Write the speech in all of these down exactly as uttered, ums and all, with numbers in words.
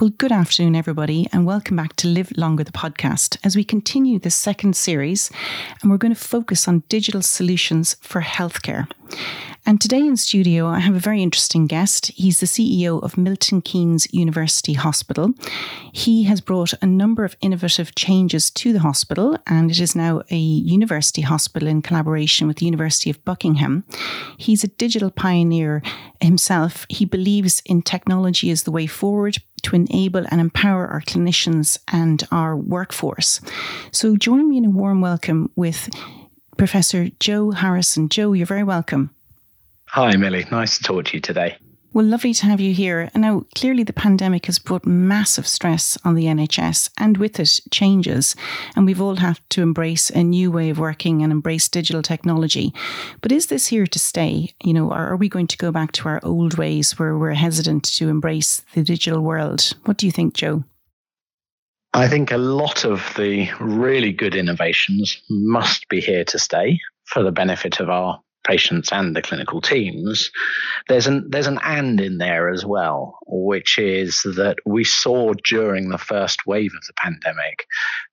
Well, good afternoon, everybody, and welcome back to Live Longer, the podcast, as we continue this second series, and we're going to focus on digital solutions for healthcare. And today in studio, I have a very interesting guest. He's the C E O of Milton Keynes University Hospital. He has brought a number of innovative changes to the hospital, and it is now a university hospital in collaboration with the University of Buckingham. He's a digital pioneer himself. He believes in technology as the way forward to enable and empower our clinicians and our workforce. So join me in a warm welcome with Professor Joe Harrison. Joe, you're very welcome. Hi, Millie. Nice to talk to you today. Well, lovely to have you here. And now, clearly, the pandemic has brought massive stress on the N H S, and with it, changes. And we've all had to embrace a new way of working and embrace digital technology. But is this here to stay? You know, are we going to go back to our old ways where we're hesitant to embrace the digital world? What do you think, Joe? I think a lot of the really good innovations must be here to stay for the benefit of our patients and the clinical teams. There's an there's an and in there as well, which is that we saw during the first wave of the pandemic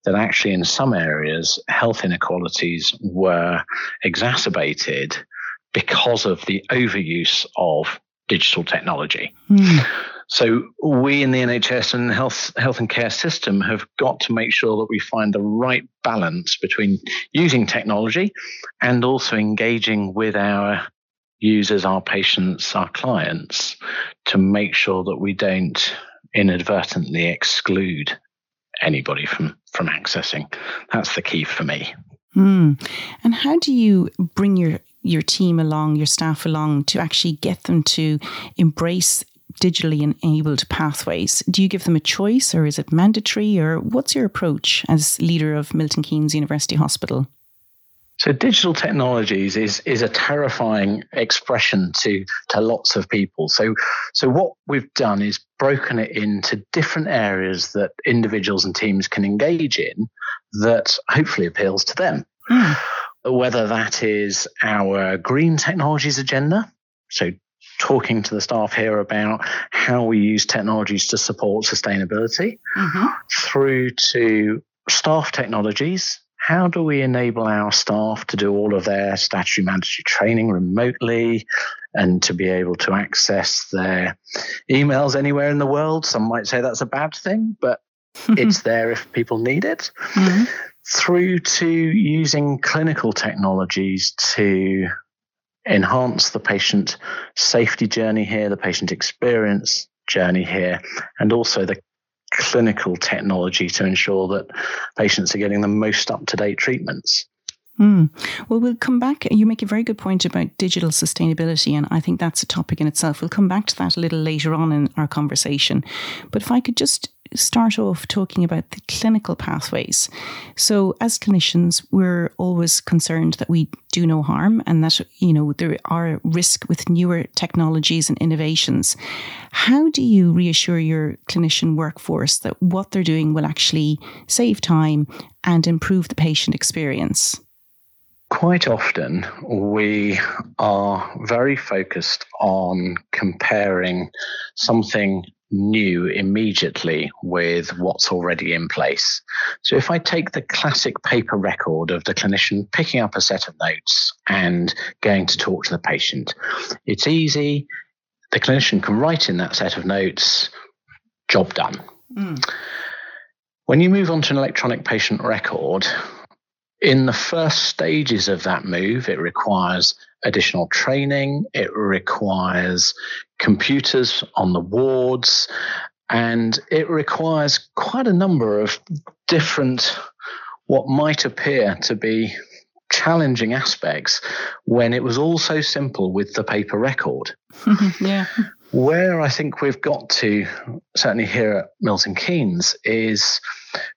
that actually in some areas health inequalities were exacerbated because of the overuse of digital technology. Mm. So we in the N H S and health health and care system have got to make sure that we find the right balance between using technology and also engaging with our users, our patients, our clients, to make sure that we don't inadvertently exclude anybody from, from accessing. That's the key for me. Mm. And how do you bring your, your team along, your staff along, to actually get them to embrace digitally enabled pathways? Do you give them a choice, or is it mandatory, or what's your approach as leader of Milton Keynes University Hospital? So digital technologies is is a terrifying expression to to lots of people. So so what we've done is broken it into different areas that individuals and teams can engage in that hopefully appeals to them. Mm. Whether that is our green technologies agenda, so talking to the staff here about how we use technologies to support sustainability, mm-hmm. through to staff technologies. How do we enable our staff to do all of their statutory mandatory training remotely and to be able to access their emails anywhere in the world? Some might say that's a bad thing, but it's there if people need it. Mm-hmm. Through to using clinical technologies to enhance the patient safety journey here, the patient experience journey here, and also the clinical technology to ensure that patients are getting the most up-to-date treatments. Mm. Well, we'll come back. You make a very good point about digital sustainability, and I think that's a topic in itself. We'll come back to that a little later on in our conversation. But if I could just start off talking about the clinical pathways. So as clinicians, we're always concerned that we do no harm and that, you know, there are risks with newer technologies and innovations. How do you reassure your clinician workforce that what they're doing will actually save time and improve the patient experience? Quite often, we are very focused on comparing something new immediately with what's already in place. So if I take the classic paper record of the clinician picking up a set of notes and going to talk to the patient, it's easy. The clinician can write in that set of notes, job done. Mm. When you move on to an electronic patient record, in the first stages of that move, it requires additional training, it requires computers on the wards, and it requires quite a number of different, what might appear to be challenging aspects when it was all so simple with the paper record. Yeah. Where I think we've got to, certainly here at Milton Keynes, is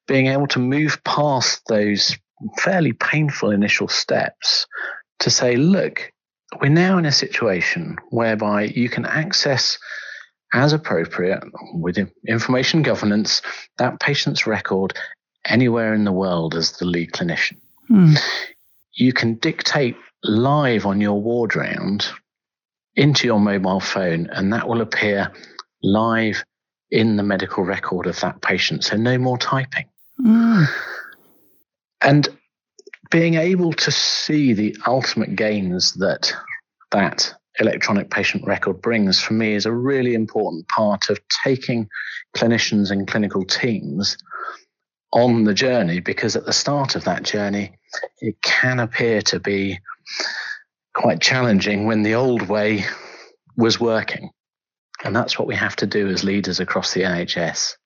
being able to move past those fairly painful initial steps to say, look, we're now in a situation whereby you can access, as appropriate, with information governance, that patient's record anywhere in the world as the lead clinician. Mm. You can dictate live on your ward round into your mobile phone, and that will appear live in the medical record of that patient. So no more typing. Mm. And being able to see the ultimate gains that that electronic patient record brings, for me, is a really important part of taking clinicians and clinical teams on the journey, because at the start of that journey, it can appear to be quite challenging when the old way was working. And that's what we have to do as leaders across the N H S.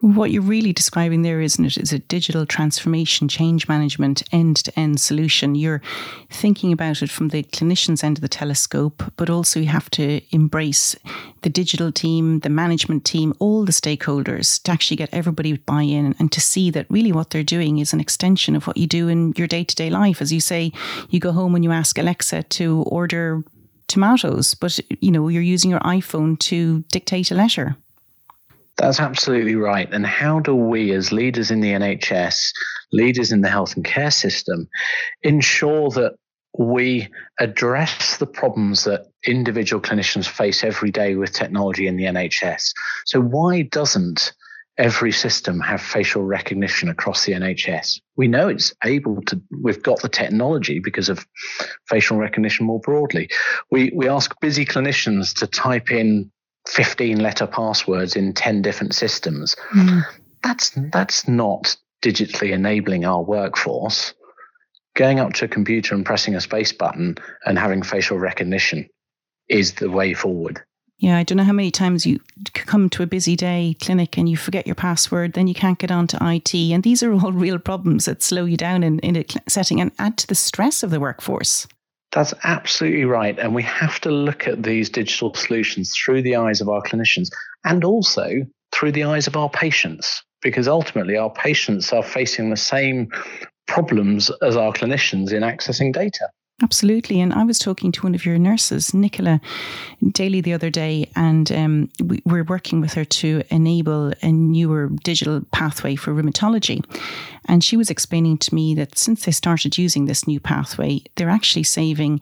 What you're really describing there, isn't it, is a digital transformation, change management, end-to-end solution. You're thinking about it from the clinician's end of the telescope, but also you have to embrace the digital team, the management team, all the stakeholders, to actually get everybody to buy in and to see that really what they're doing is an extension of what you do in your day-to-day life. As you say, you go home and you ask Alexa to order tomatoes, but you know, you're using your iPhone to dictate a letter. That's absolutely right. And how do we as leaders in the N H S, leaders in the health and care system, ensure that we address the problems that individual clinicians face every day with technology in the N H S? So why doesn't every system have facial recognition across the N H S? We know it's able to, we've got the technology because of facial recognition more broadly. We we ask busy clinicians to type in fifteen letter passwords in ten different systems. Mm. That's that's not digitally enabling our workforce. Going up to a computer and pressing a space button and having facial recognition is the way forward. Yeah, I don't know how many times you come to a busy day clinic and you forget your password, then you can't get on to I T. And these are all real problems that slow you down in, in a setting and add to the stress of the workforce. That's absolutely right. And we have to look at these digital solutions through the eyes of our clinicians and also through the eyes of our patients, because ultimately our patients are facing the same problems as our clinicians in accessing data. Absolutely. And I was talking to one of your nurses, Nicola Daly, the other day, and um, we were working with her to enable a newer digital pathway for rheumatology. And she was explaining to me that since they started using this new pathway, they're actually saving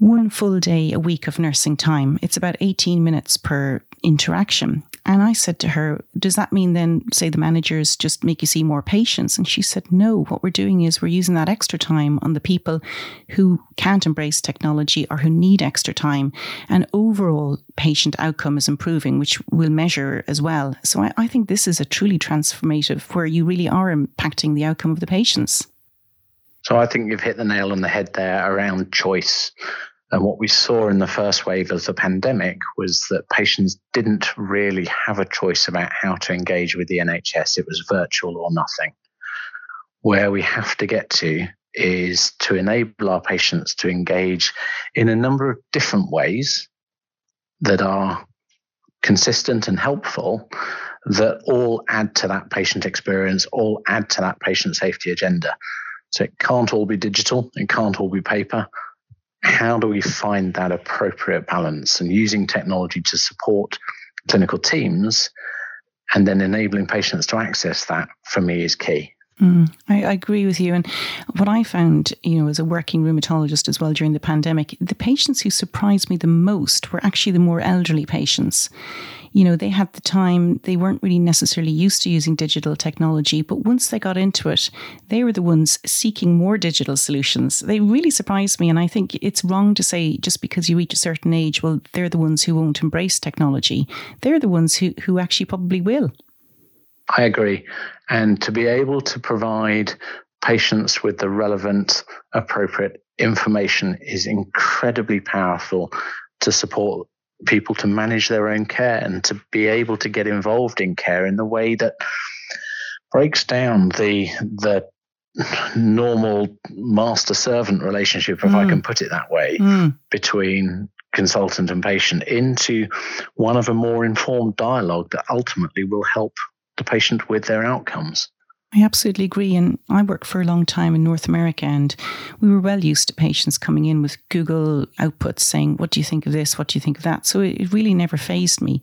one full day a week of nursing time. It's about eighteen minutes per interaction. And I said to her, does that mean then, say, the managers just make you see more patients? And she said, no, what we're doing is we're using that extra time on the people who can't embrace technology or who need extra time. And overall patient outcome is improving, which we'll measure as well. So I, I think this is a truly transformative, where you really are impacting the outcome of the patients. So I think you've hit the nail on the head there around choice. And what we saw in the first wave of the pandemic was that patients didn't really have a choice about how to engage with the N H S. It was virtual or nothing. Where we have to get to is to enable our patients to engage in a number of different ways that are consistent and helpful, that all add to that patient experience, all add to that patient safety agenda. So it can't all be digital. It can't all be paper. How do we find that appropriate balance, and using technology to support clinical teams and then enabling patients to access that, for me, is key. Mm, I, I agree with you. And what I found, you know, as a working rheumatologist as well during the pandemic, the patients who surprised me the most were actually the more elderly patients. You know, they had the time, they weren't really necessarily used to using digital technology, but once they got into it, they were the ones seeking more digital solutions. They really surprised me. And I think it's wrong to say just because you reach a certain age, well, they're the ones who won't embrace technology. They're the ones who, who actually probably will. I agree. And to be able to provide patients with the relevant, appropriate information is incredibly powerful to support people to manage their own care and to be able to get involved in care in the way that breaks down the the normal master-servant relationship, if mm. I can put it that way, mm. between consultant and patient, into one of a more informed dialogue that ultimately will help the patient with their outcomes. I absolutely agree. And I worked for a long time in North America, and we were well used to patients coming in with Google outputs saying, what do you think of this? What do you think of that? So it really never fazed me.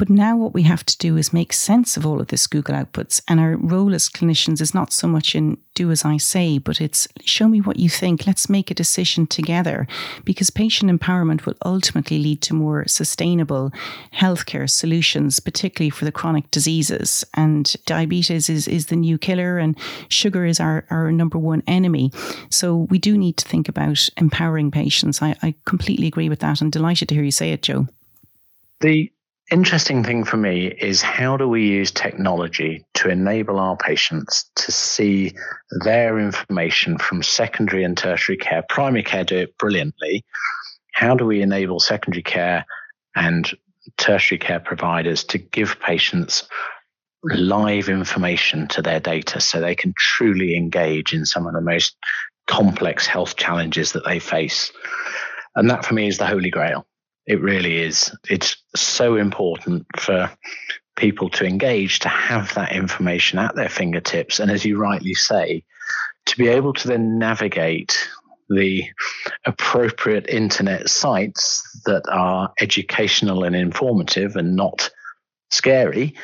But now what we have to do is make sense of all of this Google outputs. And our role as clinicians is not so much in do as I say, but it's show me what you think. Let's make a decision together, because patient empowerment will ultimately lead to more sustainable healthcare solutions, particularly for the chronic diseases. And diabetes is, is the new killer, and sugar is our, our number one enemy. So we do need to think about empowering patients. I, I completely agree with that, and delighted to hear you say it, Joe. The interesting thing for me is, how do we use technology to enable our patients to see their information from secondary and tertiary care? Primary care do it brilliantly. How do we enable secondary care and tertiary care providers to give patients live information to their data so they can truly engage in some of the most complex health challenges that they face? And that for me is the holy grail. It really is. It's so important for people to engage, to have that information at their fingertips. And as you rightly say, to be able to then navigate the appropriate internet sites that are educational and informative and not scary,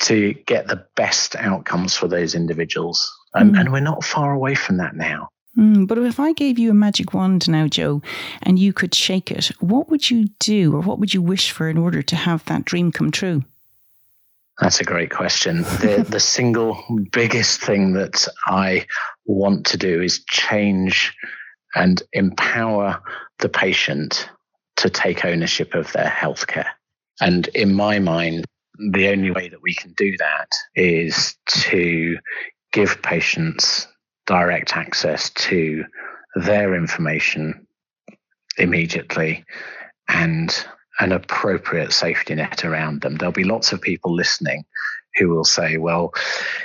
to get the best outcomes for those individuals. And, mm. and we're not far away from that now. Mm, but if I gave you a magic wand now, Joe, and you could shake it, what would you do, or what would you wish for in order to have that dream come true? That's a great question. The, the single biggest thing that I want to do is change and empower the patient to take ownership of their healthcare. And in my mind, the only way that we can do that is to give patients direct access to their information immediately, and an appropriate safety net around them. There'll be lots of people listening who will say, well,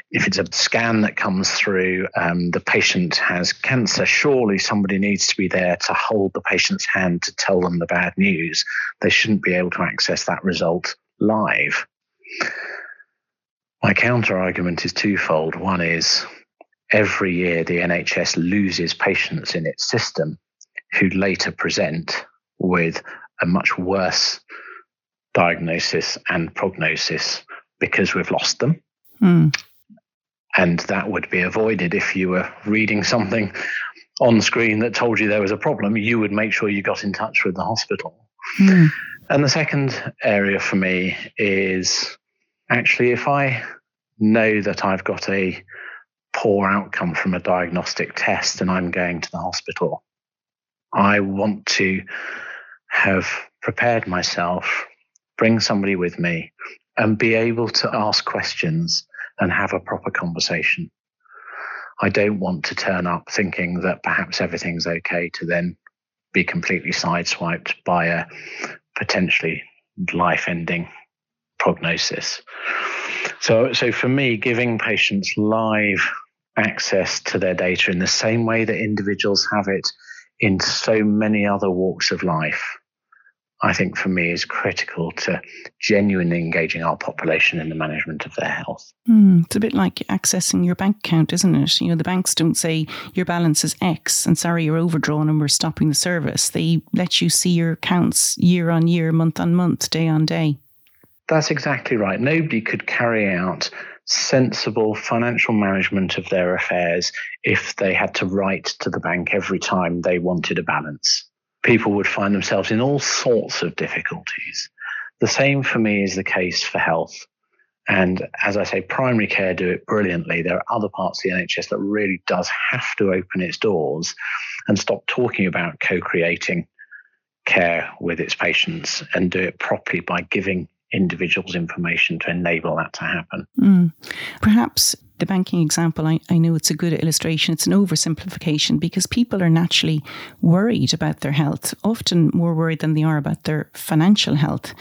if it's a scan that comes through, um, the patient has cancer, surely somebody needs to be there to hold the patient's hand to tell them the bad news. They shouldn't be able to access that result live. My counter argument is twofold. One is, every year, the N H S loses patients in its system who later present with a much worse diagnosis and prognosis because we've lost them. Mm. And that would be avoided if you were reading something on screen that told you there was a problem. You would make sure you got in touch with the hospital. Mm. And the second area for me is, actually, if I know that I've got a poor outcome from a diagnostic test and I'm going to the hospital, I want to have prepared myself, bring somebody with me, and be able to ask questions and have a proper conversation. I don't want to turn up thinking that perhaps everything's okay, to then be completely sideswiped by a potentially life-ending prognosis. So, so for me, giving patients live access to their data in the same way that individuals have it in so many other walks of life, I think for me is critical to genuinely engaging our population in the management of their health. Mm, it's a bit like accessing your bank account, isn't it? You know, the banks don't say your balance is X and sorry, you're overdrawn and we're stopping the service. They let you see your accounts year on year, month on month, day on day. That's exactly right. Nobody could carry out sensible financial management of their affairs if they had to write to the bank every time they wanted a balance. People would find themselves in all sorts of difficulties. The same for me is the case for health. And as I say, primary care do it brilliantly. There are other parts of the N H S that really does have to open its doors and stop talking about co-creating care with its patients and do it properly by giving individuals' information to enable that to happen. Mm. Perhaps the banking example, I, I know it's a good illustration. It's an oversimplification because people are naturally worried about their health, often more worried than they are about their financial health.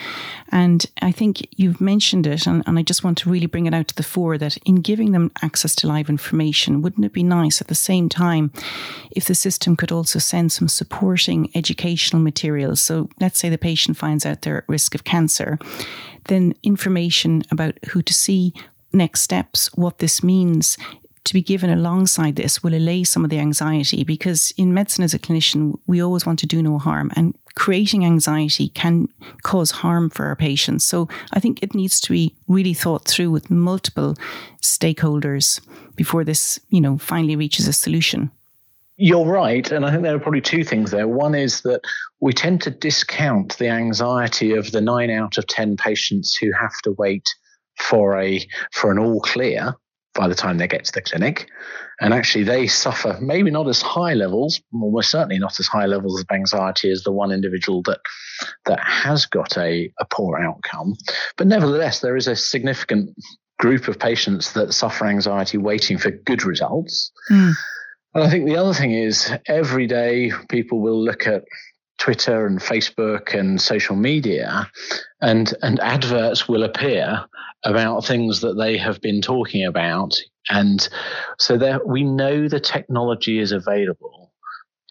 And I think you've mentioned it, and, and I just want to really bring it out to the fore that in giving them access to live information, wouldn't it be nice at the same time if the system could also send some supporting educational materials? So let's say the patient finds out they're at risk of cancer, then information about who to see, next steps, what this means, to be given alongside this will allay some of the anxiety, because in medicine as a clinician, we always want to do no harm. And creating anxiety can cause harm for our patients. So I think it needs to be really thought through with multiple stakeholders before this, you know, finally reaches a solution. You're right. And I think there are probably two things there. One is that we tend to discount the anxiety of the nine out of ten patients who have to wait for a for an all clear by the time they get to the clinic. And actually they suffer maybe not as high levels, almost certainly not as high levels of anxiety as the one individual that that has got a, a poor outcome. But nevertheless, there is a significant group of patients that suffer anxiety waiting for good results. Mm. And I think the other thing is every day people will look at Twitter and Facebook and social media, and and adverts will appear about things that they have been talking about. And so there, we know the technology is available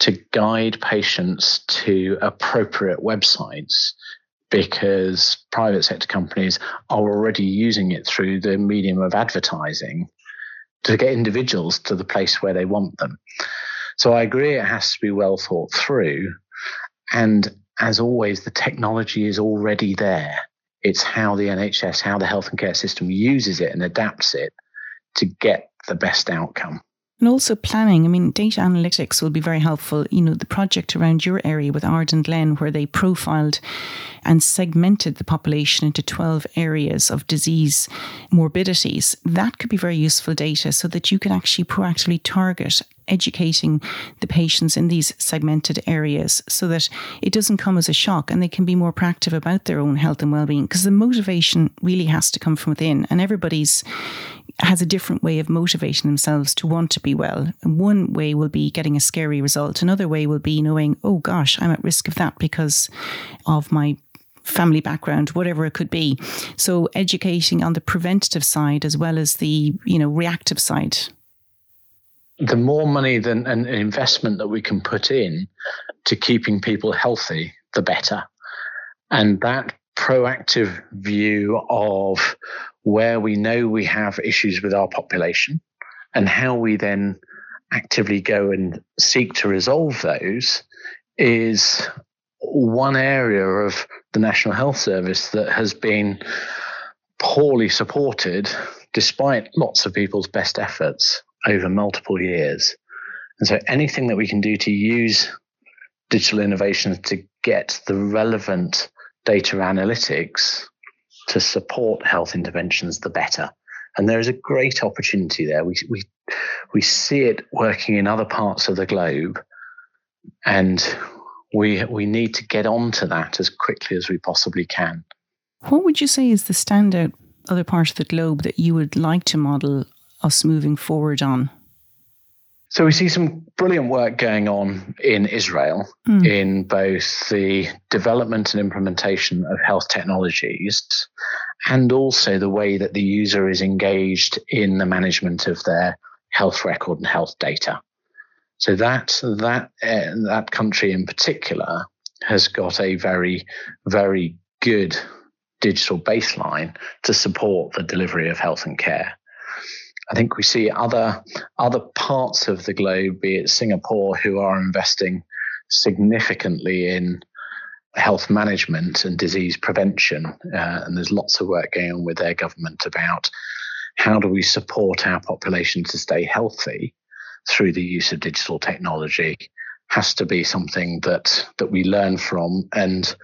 to guide patients to appropriate websites because private sector companies are already using it through the medium of advertising to get individuals to the place where they want them. So I agree it has to be well thought through. And as always, the technology is already there. It's how the N H S, how the health and care system uses it and adapts it to get the best outcome. And also planning. I mean, data analytics will be very helpful. You know, the project around your area with Arden Glen, where they profiled and segmented the population into twelve areas of disease morbidities, that could be very useful data so that you can actually proactively target educating the patients in these segmented areas so that it doesn't come as a shock and they can be more proactive about their own health and well-being, because the motivation really has to come from within, and everybody's has a different way of motivating themselves to want to be well. And one way will be getting a scary result. Another way will be knowing, oh gosh, I'm at risk of that because of my family background, whatever it could be. So educating on the preventative side as well as the, you know, reactive side. The more money than an investment that we can put in to keeping people healthy, the better. And that proactive view of where we know we have issues with our population and how we then actively go and seek to resolve those is one area of the National Health Service that has been poorly supported despite lots of people's best efforts over multiple years. And so anything that we can do to use digital innovations to get the relevant data analytics to support health interventions, the better. And there is a great opportunity there. We we we see it working in other parts of the globe, and we we need to get onto that as quickly as we possibly can. What would you say is the standout other part of the globe that you would like to model us moving forward on? So we see some brilliant work going on in Israel mm. in both the development and implementation of health technologies and also the way that the user is engaged in the management of their health record and health data. So that that uh, that country in particular has got a very, very good digital baseline to support the delivery of health and care. I think we see other other parts of the globe, be it Singapore, who are investing significantly in health management and disease prevention. Uh, and there's lots of work going on with their government about how do we support our population to stay healthy through the use of digital technology. Has to be something that that we learn from and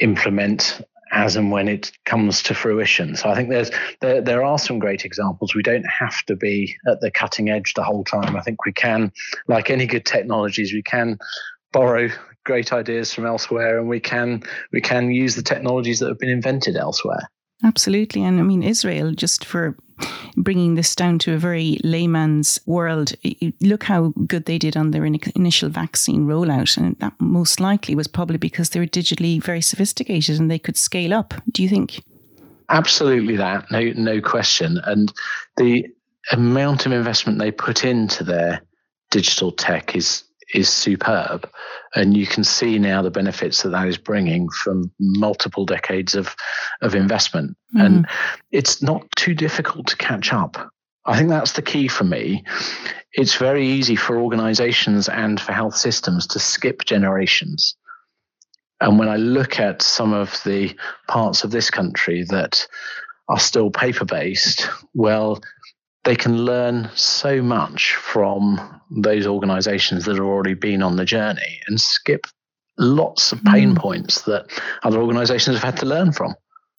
implement as and when it comes to fruition. So I think there's there, there are some great examples. We don't have to be at the cutting edge the whole time. I think we can, like any good technologies, we can borrow great ideas from elsewhere, and we can we can use the technologies that have been invented elsewhere. Absolutely. And I mean, Israel, just for bringing this down to a very layman's world, look how good they did on their initial vaccine rollout. And that most likely was probably because they were digitally very sophisticated and they could scale up. Do you think? Absolutely that. No, no question. And the amount of investment they put into their digital tech is is superb. And you can see now the benefits that that is bringing from multiple decades of, of investment. Mm-hmm. And it's not too difficult to catch up. I think that's the key for me. It's very easy for organizations and for health systems to skip generations. And when I look at some of the parts of this country that are still paper-based, well, they can learn so much from those organisations that have already been on the journey and skip lots of pain mm. points that other organisations have had to learn from.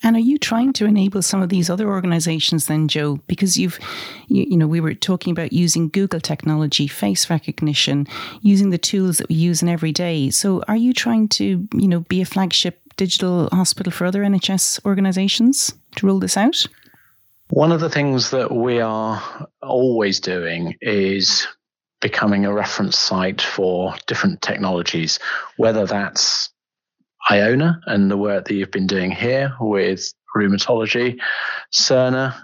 And are you trying to enable some of these other organisations then, Joe? Because you've, you, you know, we were talking about using Google technology, face recognition, using the tools that we use in every day. So are you trying to, you know, be a flagship digital hospital for other N H S organisations to roll this out? One of the things that we are always doing is becoming a reference site for different technologies, whether that's Iona and the work that you've been doing here with rheumatology, Cerner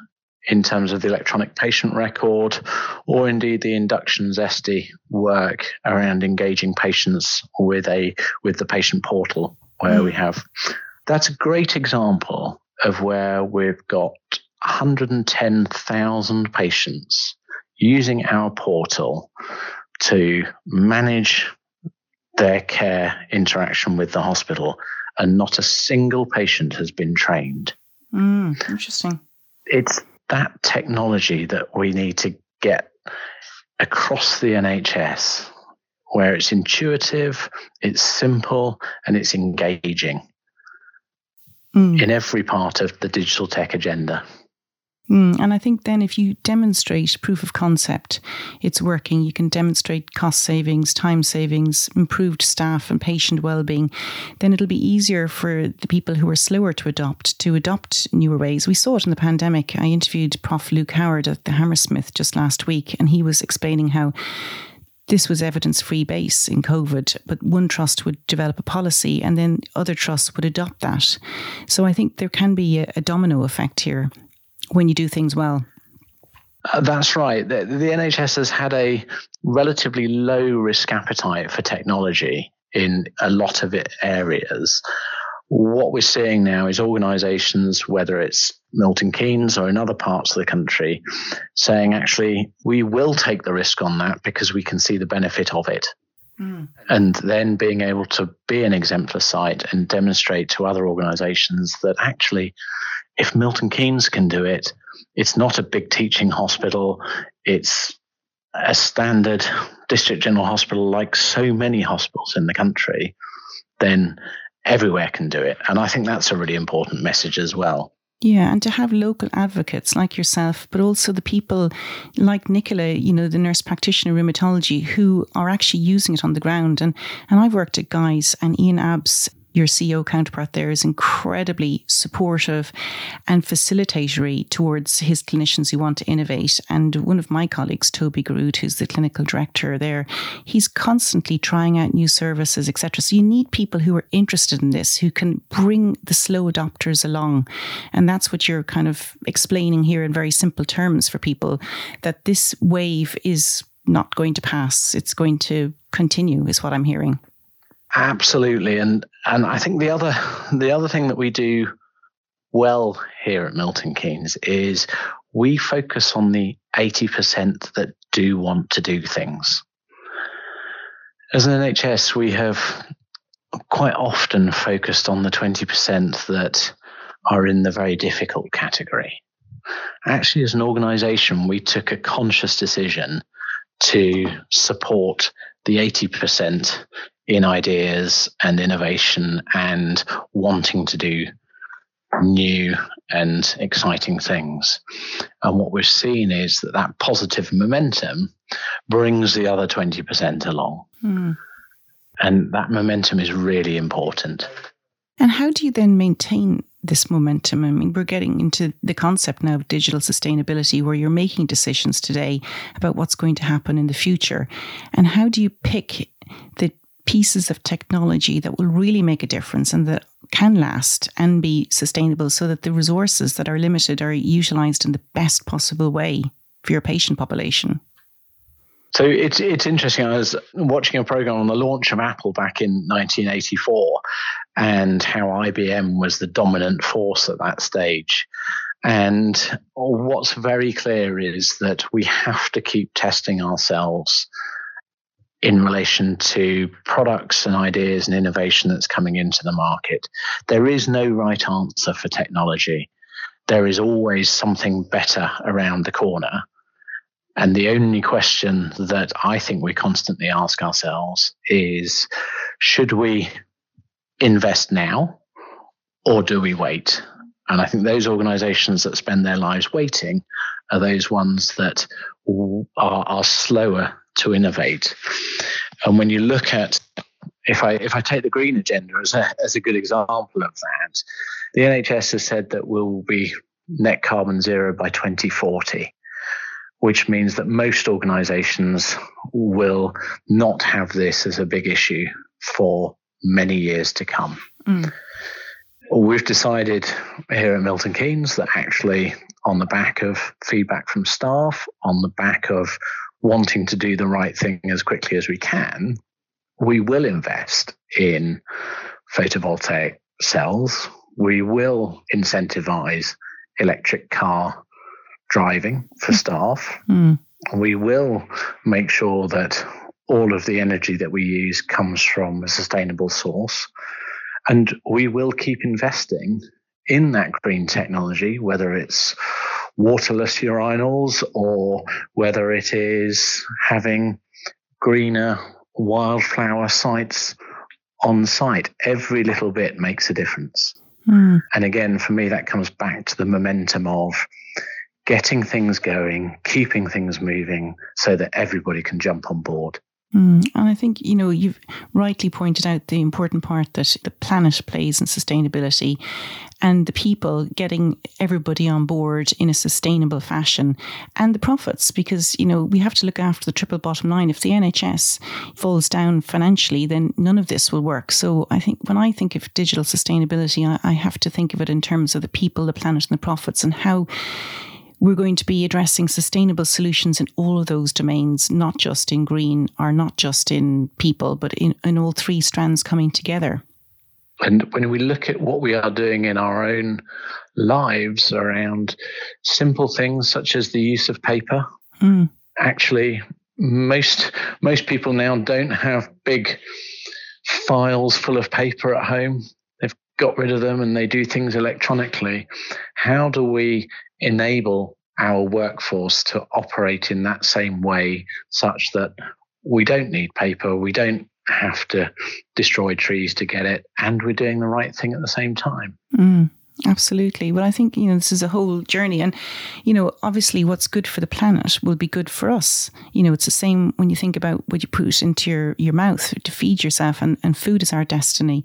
in terms of the electronic patient record, or indeed the inductions S D work around engaging patients with a with the patient portal where we have. That's a great example of where we've got one hundred ten thousand patients using our portal to manage their care interaction with the hospital, and not a single patient has been trained. Mm, interesting. It's that technology that we need to get across the N H S, where it's intuitive, it's simple, and it's engaging mm. in every part of the digital tech agenda. Mm, and I think then if you demonstrate proof of concept, it's working. You can demonstrate cost savings, time savings, improved staff and patient well-being. Then it'll be easier for the people who are slower to adopt, to adopt newer ways. We saw it in the pandemic. I interviewed Professor Luke Howard at the Hammersmith just last week, and he was explaining how this was evidence-free base in COVID, but one trust would develop a policy and then other trusts would adopt that. So I think there can be a, a domino effect here when you do things well. Uh, that's right. The, the N H S has had a relatively low risk appetite for technology in a lot of its areas. What we're seeing now is organisations, whether it's Milton Keynes or in other parts of the country, saying, actually, we will take the risk on that because we can see the benefit of it. Mm. And then being able to be an exemplar site and demonstrate to other organisations that actually, if Milton Keynes can do it, it's not a big teaching hospital. It's a standard district general hospital like so many hospitals in the country. Then everywhere can do it. And I think that's a really important message as well. Yeah, and to have local advocates like yourself, but also the people like Nicola, you know, the nurse practitioner rheumatology, who are actually using it on the ground. And and I've worked at Guy's, and Ian Abbs, your C E O counterpart there, is incredibly supportive and facilitatory towards his clinicians who want to innovate. And one of my colleagues, Toby Groot, who's the clinical director there, he's constantly trying out new services, et cetera. So you need people who are interested in this, who can bring the slow adopters along. And that's what you're kind of explaining here in very simple terms for people, that this wave is not going to pass. It's going to continue, is what I'm hearing. Absolutely. And and I think the other the other thing that we do well here at Milton Keynes is we focus on the eighty percent that do want to do things. As an N H S, we have quite often focused on the twenty percent that are in the very difficult category. Actually, as an organisation, we took a conscious decision to support the eighty percent in ideas and innovation and wanting to do new and exciting things. And what we've seen is that that positive momentum brings the other twenty percent along. Mm. And that momentum is really important. And how do you then maintain this momentum? I mean, we're getting into the concept now of digital sustainability, where you're making decisions today about what's going to happen in the future. And how do you pick the pieces of technology that will really make a difference and that can last and be sustainable so that the resources that are limited are utilised in the best possible way for your patient population? So it's it's interesting. I was watching a programme on the launch of Apple back in nineteen eighty-four and how I B M was the dominant force at that stage. And what's very clear is that we have to keep testing ourselves in relation to products and ideas and innovation that's coming into the market. There is no right answer for technology. There is always something better around the corner. And the only question that I think we constantly ask ourselves is, should we invest now or do we wait? And I think those organizations that spend their lives waiting are those ones that are, are slower to innovate. And when you look at, if I if I take the green agenda as a, as a good example of that, the N H S has said that we'll be net carbon zero by twenty forty, which means that most organizations will not have this as a big issue for many years to come. Mm. We've decided here at Milton Keynes that actually on the back of feedback from staff, on the back of wanting to do the right thing as quickly as we can, we will invest in photovoltaic cells. We will incentivize electric car driving for staff. Mm. We will make sure that all of the energy that we use comes from a sustainable source. And we will keep investing in that green technology, whether it's waterless urinals or whether it is having greener wildflower sites on site. Every little bit makes a difference. Mm. And again, for me, that comes back to the momentum of getting things going, keeping things moving so that everybody can jump on board. Mm, and I think, you know, you've rightly pointed out the important part that the planet plays in sustainability and the people getting everybody on board in a sustainable fashion and the profits, because, you know, we have to look after the triple bottom line. If the N H S falls down financially, then none of this will work. So I think when I think of digital sustainability, I, I have to think of it in terms of the people, the planet and the profits and how we're going to be addressing sustainable solutions in all of those domains, not just in green or not just in people, but in, in all three strands coming together. And when we look at what we are doing in our own lives around simple things such as the use of paper, mm. actually most most people now don't have big files full of paper at home. They've got rid of them and they do things electronically. How do we enable our workforce to operate in that same way such that we don't need paper, we don't have to destroy trees to get it, and we're doing the right thing at the same time? Mm, absolutely. Well, I think, you know, this is a whole journey and, you know, obviously what's good for the planet will be good for us. You know, it's the same when you think about what you put into your, your mouth to feed yourself, and, and food is our destiny.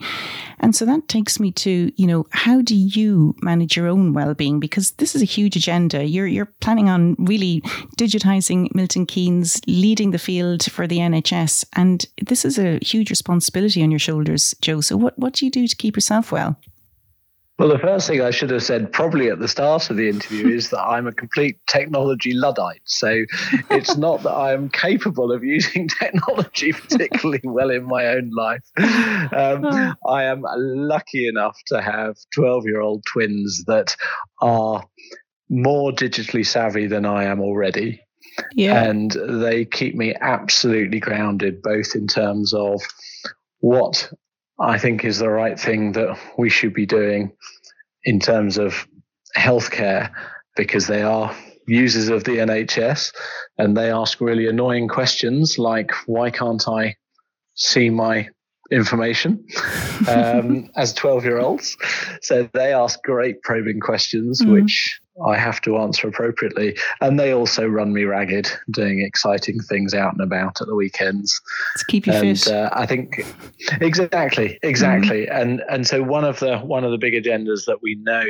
And so that takes me to, you know, how do you manage your own well-being? Because this is a huge agenda. You're you're planning on really digitizing Milton Keynes, leading the field for the N H S. And this is a huge responsibility on your shoulders, Joe. So what, what do you do to keep yourself well? Well, the first thing I should have said probably at the start of the interview is that I'm a complete technology Luddite. So it's not that I'm capable of using technology particularly well in my own life. Um, I am lucky enough to have twelve-year-old twins that are more digitally savvy than I am already. Yeah. And they keep me absolutely grounded, both in terms of what I think is the right thing that we should be doing in terms of healthcare, because they are users of the N H S and they ask really annoying questions like, why can't I see my information um, as twelve-year-olds? So they ask great probing questions, mm-hmm. which I have to answer appropriately. And they also run me ragged doing exciting things out and about at the weekends. To keep you and, fit. Uh, I think exactly, exactly. Mm. And and so one of the one of the big agendas that we know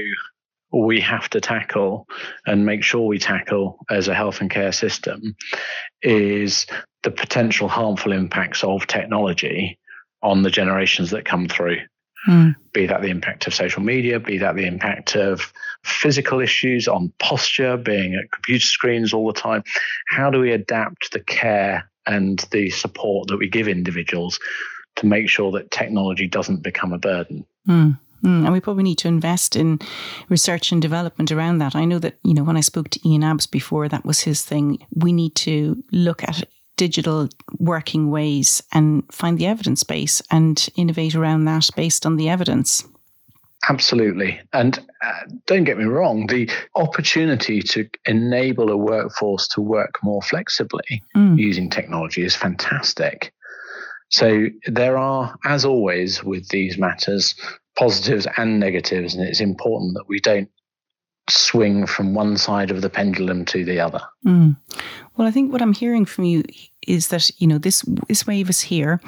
we have to tackle and make sure we tackle as a health and care system is the potential harmful impacts of technology on the generations that come through. Mm. Be that the impact of social media, be that the impact of physical issues on posture, being at computer screens all the time. How do we adapt the care and the support that we give individuals to make sure that technology doesn't become a burden? Mm. Mm, and we probably need to invest in research and development around that. I know that, you know, when I spoke to Ian Abbs before, that was his thing. We need to look at digital working ways and find the evidence base and innovate around that based on the evidence. Absolutely. And uh, don't get me wrong, the opportunity to enable a workforce to work more flexibly mm. using technology is fantastic. So there are, as always with these matters, positives and negatives, and it's important that we don't swing from one side of the pendulum to the other. Mm. Well, I think what I'm hearing from you is that, you know, this this wave is here.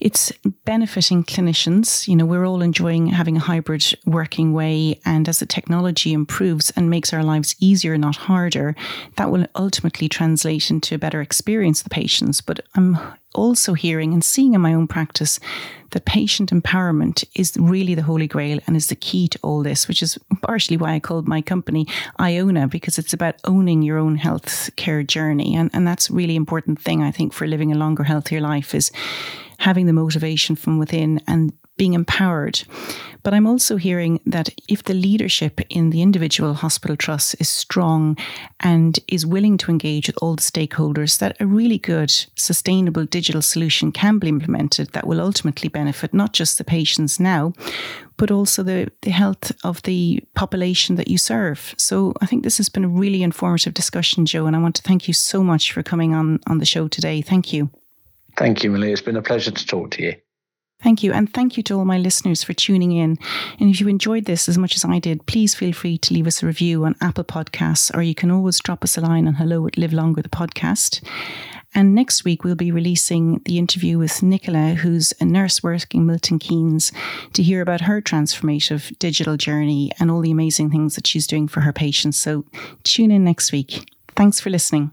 It's benefiting clinicians. You know, we're all enjoying having a hybrid working way, and as the technology improves and makes our lives easier, not harder, that will ultimately translate into a better experience for the patients. But I'm also hearing and seeing in my own practice that patient empowerment is really the holy grail and is the key to all this, which is partially why I called my company Iona, because it's about owning your own health care journey. And, and that's a really important thing, I think, for living a longer, healthier life, is having the motivation from within and being empowered. But I'm also hearing that if the leadership in the individual hospital trust is strong and is willing to engage with all the stakeholders, that a really good, sustainable digital solution can be implemented that will ultimately benefit not just the patients now, but also the, the health of the population that you serve. So I think this has been a really informative discussion, Joe, and I want to thank you so much for coming on, on the show today. Thank you. Thank you, Millie. It's been a pleasure to talk to you. Thank you. And thank you to all my listeners for tuning in. And if you enjoyed this as much as I did, please feel free to leave us a review on Apple Podcasts, or you can always drop us a line on hello at Live Longer, the podcast. And next week, we'll be releasing the interview with Nicola, who's a nurse working Milton Keynes, to hear about her transformative digital journey and all the amazing things that she's doing for her patients. So tune in next week. Thanks for listening.